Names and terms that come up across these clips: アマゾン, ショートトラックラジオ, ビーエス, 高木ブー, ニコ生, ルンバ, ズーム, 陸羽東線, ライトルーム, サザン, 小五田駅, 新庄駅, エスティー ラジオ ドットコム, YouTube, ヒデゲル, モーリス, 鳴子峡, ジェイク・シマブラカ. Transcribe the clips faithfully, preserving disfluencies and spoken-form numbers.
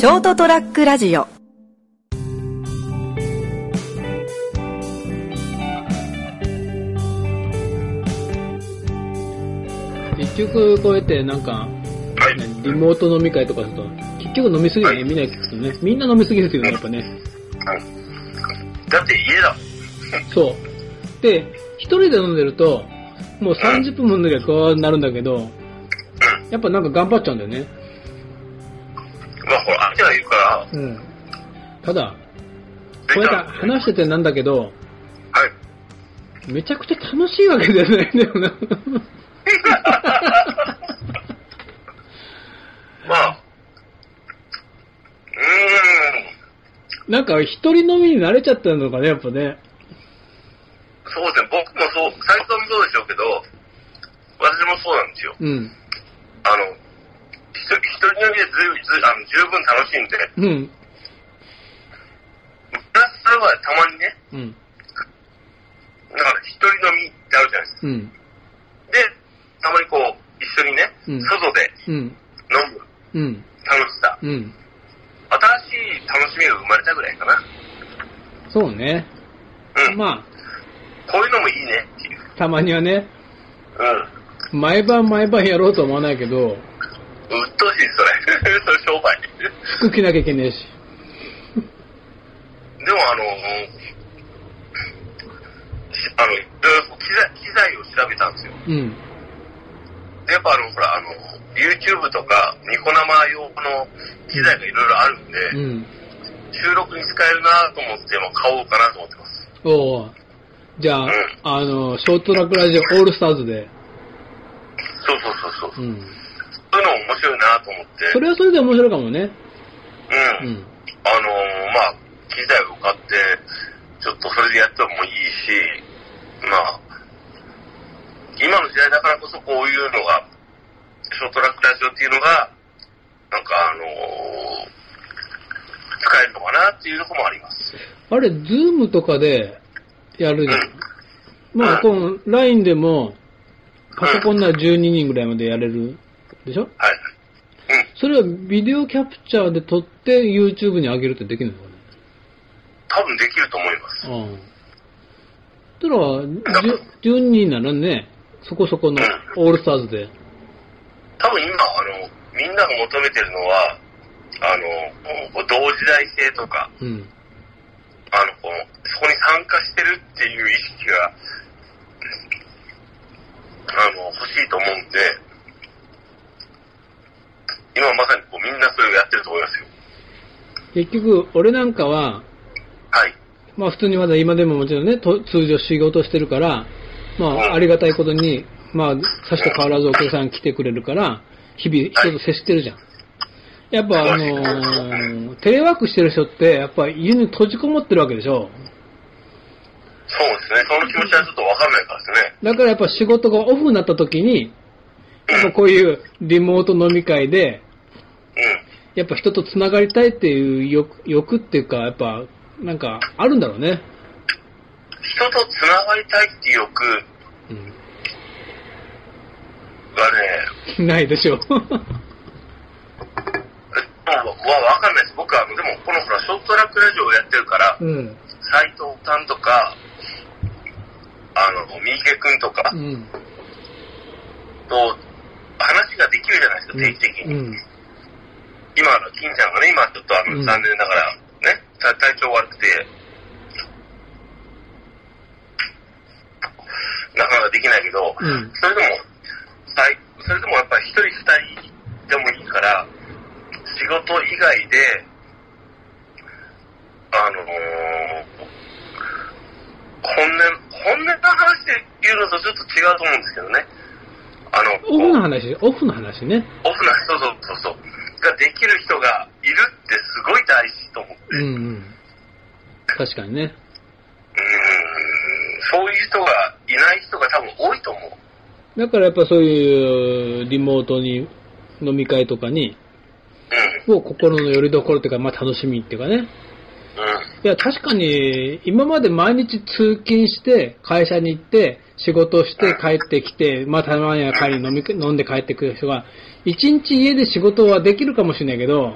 ショートトラックラジオ。結局こうやってなんか、はい、リモート飲み会とかすると結局飲みすぎるね、はい、みんな聞くとね、みんな飲みすぎですよね、やっぱね。うん、だって家だ。そう。で、一人で飲んでるともうさんじゅっぷんも飲んでるやつこうなるんだけど、やっぱなんか頑張っちゃうんだよね。まあほら、あんたが言うから。うん。ただ、こうやって話しててなんだけど、はい。めちゃくちゃ楽しいわけじゃないんだよな。まあ、うーん。なんか一人飲みに慣れちゃったのかね、やっぱね。そうですね、僕もそう、最初もそうでしょうけど、私もそうなんですよ。うん。あの、一人飲みでずずあの十分楽しんで、うん。プラスはたまにね、うん。だから一人飲みってあるじゃないですか。うん。で、たまにこう、一緒にね、うん、外で飲む、うん、楽しさ、うん。新しい楽しみが生まれたぐらいかな。そうね。うん。まあ、こういうのもいいねっていう。たまにはね。うん。毎晩毎晩やろうとは思わないけど、うっとうしい、それ。それ商売。服着なきゃいけねえし。でもあの、あの、機材、機材を調べたんですよ。うん。で、やっぱあの、ほら、あの、YouTube とか、ニコ生用の機材がいろいろあるんで、うん、収録に使えるなと思って、も買おうかなと思ってます。おぉ。じゃあ、うん、あの、ショートラックラジオオールスターズで。そうそうそうそう。うん、そういうの面白いなと思って。それはそれで面白いかもね。うん。うん、あのー、まあ、機材を買って、ちょっとそれでやってもいいし、まあ、今の時代だからこそこういうのが、ショートラックラジオっていうのが、なんかあのー、使えるのかなっていうのもあります。あれ、ズームとかでやるじゃん。うん、まあ、この ライン でも、パソコンならじゅうににんぐらいまでやれる。でしょ？はい。うん。それはビデオキャプチャーで撮って YouTube に上げるってできるのかね？多分できると思います。うん。だから、じゅうににんならね、そこそこのオールスターズで。うん、多分今、あの、みんなが求めてるのは、あの、同時代性とか、うん、あの、この、そこに参加してるっていう意識が、あの、欲しいと思うんで、今まさにこうみんなそれをやってると思いますよ。結局俺なんかは、はい。まあ普通にまだ今でももちろんね、通常仕事してるから、まあありがたいことに、まあさしと変わらずお客さん来てくれるから、日々人と接してるじゃん。やっぱあのー、テレワークしてる人って、やっぱ家に閉じこもってるわけでしょ。そうですね。その気持ちはちょっとわかんないからですね。だからやっぱ仕事がオフになった時に、やっぱこういうリモート飲み会で、やっぱ人とつながりたいっていう欲、欲っていうか、やっぱなんかあるんだろうね。人とつながりたいっていう欲がね、ないでしょ。まあ、わかんないです。僕はでもこのほらショートラックラジオをやってるから、うん、斉藤さんとかあの三池くんとか、うん、と。話ができるじゃないですか、定期的に。うん、今、金ちゃんがね、今ちょっとあの、うん、残念ながら、ね、体調悪くて、なかなかできないけど、うん、それでも、それでもやっぱり一人二人でもいいから、仕事以外で、あのー、本音、本音の話で言うのとちょっと違うと思うんですけどね。あのオフの話、オフの話ね。オフの話、そうそうそうそう。ができる人がいるってすごい大事と思って。うんうん。確かにね。うーん、そういう人がいない人が多分多いと思う。だからやっぱそういうリモートに飲み会とかに、うん、を心の拠り所っていうか、まあ楽しみっていうかね。うん。いや確かに今まで毎日通勤して会社に行って。仕事して帰ってきて、まあ、たまには帰り飲み、飲んで帰ってくる人が、一日家で仕事はできるかもしれないけど、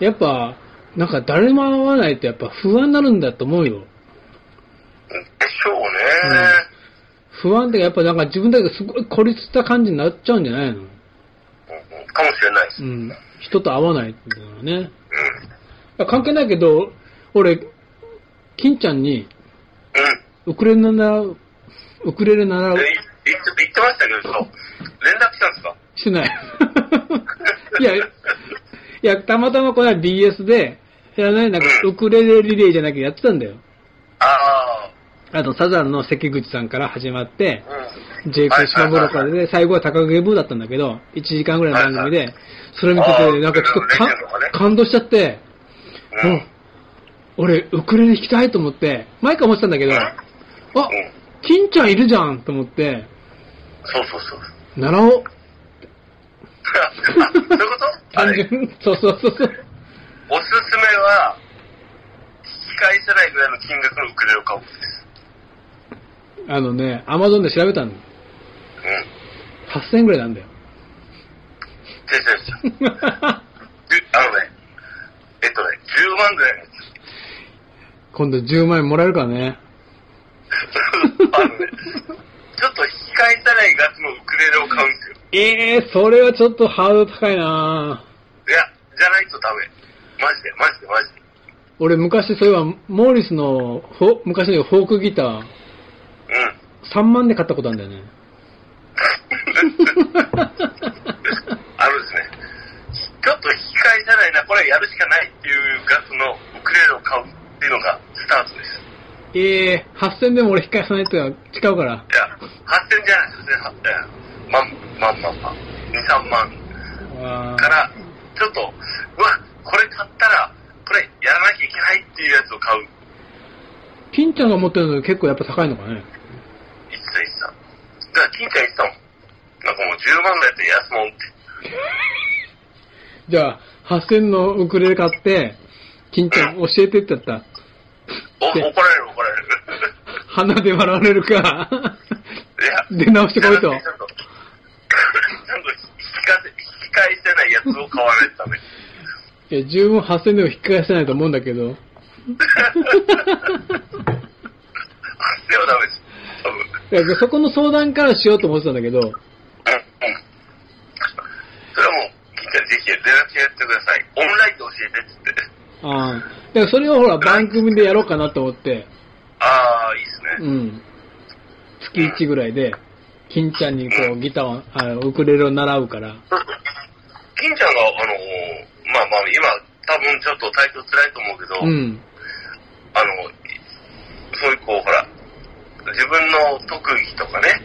やっぱなんか誰も会わないとやっぱ不安になるんだと思うよ。でしょうね、うん、不安ってやっぱなんか自分だけすごい孤立した感じになっちゃうんじゃないの、うん、かもしれないです、うん、人と会わないっていうのはね、うん、関係ないけど俺金ちゃんに、うん、ウクレレ習うウクレレ習う言ってましたけど、連絡したんですか？しないいや。いや、たまたまこれは ビーエス で、知らない、なんか、ウクレレリレーじゃなきゃやってたんだよ。ああ。あと、サザンの関口さんから始まって、うん、ジェイク・シマブラカで、最後は高木ブーだったんだけど、いちじかんぐらいの番組で、それ見てて、なんかちょっとか、ね、感動しちゃって、うんうん、俺、ウクレレ弾きたいと思って、前から思ってたんだけど、うん、あ、うん、金ちゃんいるじゃんと思って、そうそうそう。習おう。そういうこと？単純。そうそうそうそう。おすすめは引き返せないぐらいの金額のウクレレを買うことです。あのね、アマゾンで調べたの。うん。はっせんえんぐらいなんだよ。違う違う違う。あのね、えっとね、じゅうまんぐらいのやつ。今度じゅうまんえんもらえるからね。あのね。ちょっと引き換えたないガスのウクレレを買うんですよ。えー、それはちょっとハードル高いなぁ。いや、じゃないとダメ。マジで、マジで、マジで。俺昔、そういえば、モーリスの、昔のフォークギター、うん。さんまんで買ったことあるんだよね。あるですね。ちょっと引き換えたないな、これやるしかないっていうガスのウクレレを買うっていうのがスタートです。ええー、はっせんでも俺引っ返さないとは違うから。いや、はっせんじゃないですよね、はっせん。まん、まん、まん、まん。に、さんまんから、ちょっと、うわ、これ買ったら、これやらなきゃいけないっていうやつを買う。金ちゃんが持ってるの結構やっぱ高いのかね。いつだいつだ。だから金ちゃん言ってたもん。なんかもうじゅうまんのやつで安もんって。じゃあ、はっせんのウクレレ買って、金ちゃん教えてってやった。お怒られる怒られる鼻で笑われるか出直してこいとちゃんと引き返せないやつを買われるためいや十分はっせんでも引き返せないと思うんだけどはっせんはダメです多分いやそこの相談からしようと思ってたんだけどうんうんそれはもうきっちりぜひ連絡してやってくださいオンラインで教えてっつってああ、でそれをほら番組でやろうかなと思って。ああ、いいですね。うん。月いちぐらいで金ちゃんにこうギターをあのウクレレを習うから。金ちゃんがあのまあまあ今多分ちょっと体調辛いと思うけど、うん、あのそういうこうほら自分の特技とかね、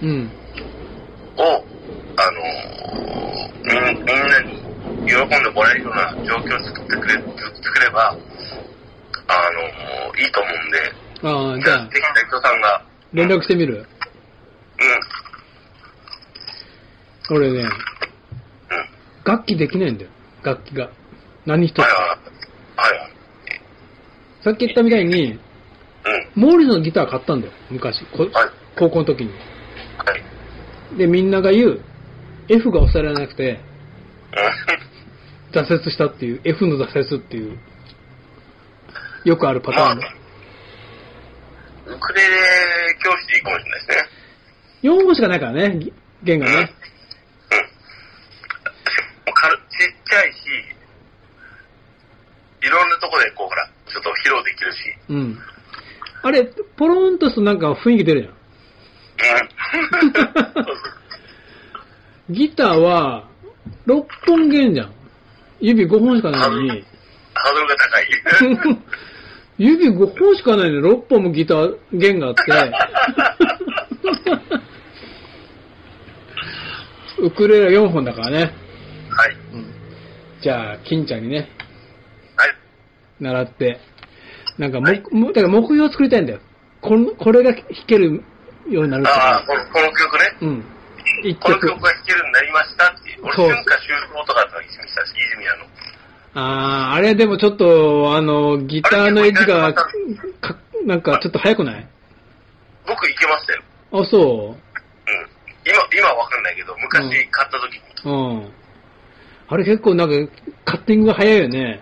うん、をあのみんなに。喜んでもらえるような状況を作ってくれ、作れば、あの、いいと思うんで。ああ、じゃあ、ぜひ斉藤さんが。連絡してみる？うん。俺ね、うん、楽器できないんだよ、楽器が。何一つ。はいはい。はいはい、さっき言ったみたいに、うん、モーリーのギター買ったんだよ、昔。はい、高校の時に。はい。で、みんなが言う、F が押されなくて、挫折したっていう F の挫折っていうよくあるパターンだ、まあ、ウクレレ教室いいかもしれないですねよんほんしかないからね弦がねうん、うん、もう軽ちっちゃいしいろんなとこでこうほらちょっと披露できるしうんあれポロンとするなんか雰囲気出るじゃん、うん、ギターはろっぽん弦じゃん。指ごほんしかないのに。ハードルが高い。指ごほんしかないのにろっぽんもギター弦があって。ウクレレよんほんだからね。はい。うん、じゃあ、金ちゃんにね。はい。習って。なんか、はい、だから目標を作りたいんだよ。この、これが弾けるようになるから。ああ、この、この曲ね。うん。この曲が弾けるようになりましたっていう。俺、春夏秋冬とかだったら、泉さん、泉やの。あー、あれでもちょっと、あの、ギターのエッジが、かなんかちょっと早くない僕、いけましたよ。あ、そう。うん。今、今はわかんないけど、昔買った時に。うん。うん、あれ結構なんか、カッティングが早いよね。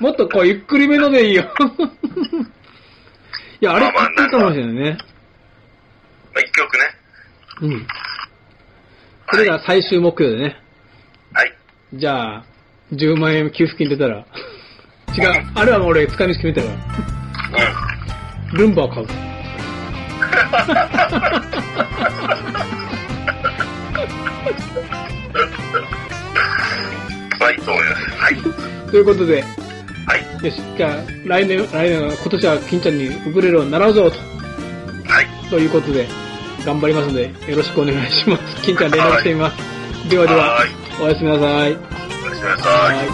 もっとこうゆっくりめのでいいよ。いや、あれかっこいいかもしれないね。まあ、いっきょくね。うん。これが最終目標でね。はい。じゃあ、じゅうまんえん給付金出たら、違う、あれはもう俺、使い道決めたから。うん。ルンバを買う。はい、そうです。はい。ということで、はい。よし、じゃあ、来年、来年、今年は金ちゃんに遅れるようになろうぞと。はい。ということで、頑張りますので、よろしくお願いします。金ちゃん連絡してみます。はい、ではでは、はい、おやすみなさい。おやすみなさい。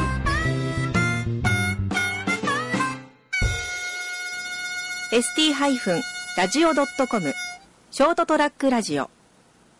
エスティー ラジオ ドットコム ショートトラックラジオ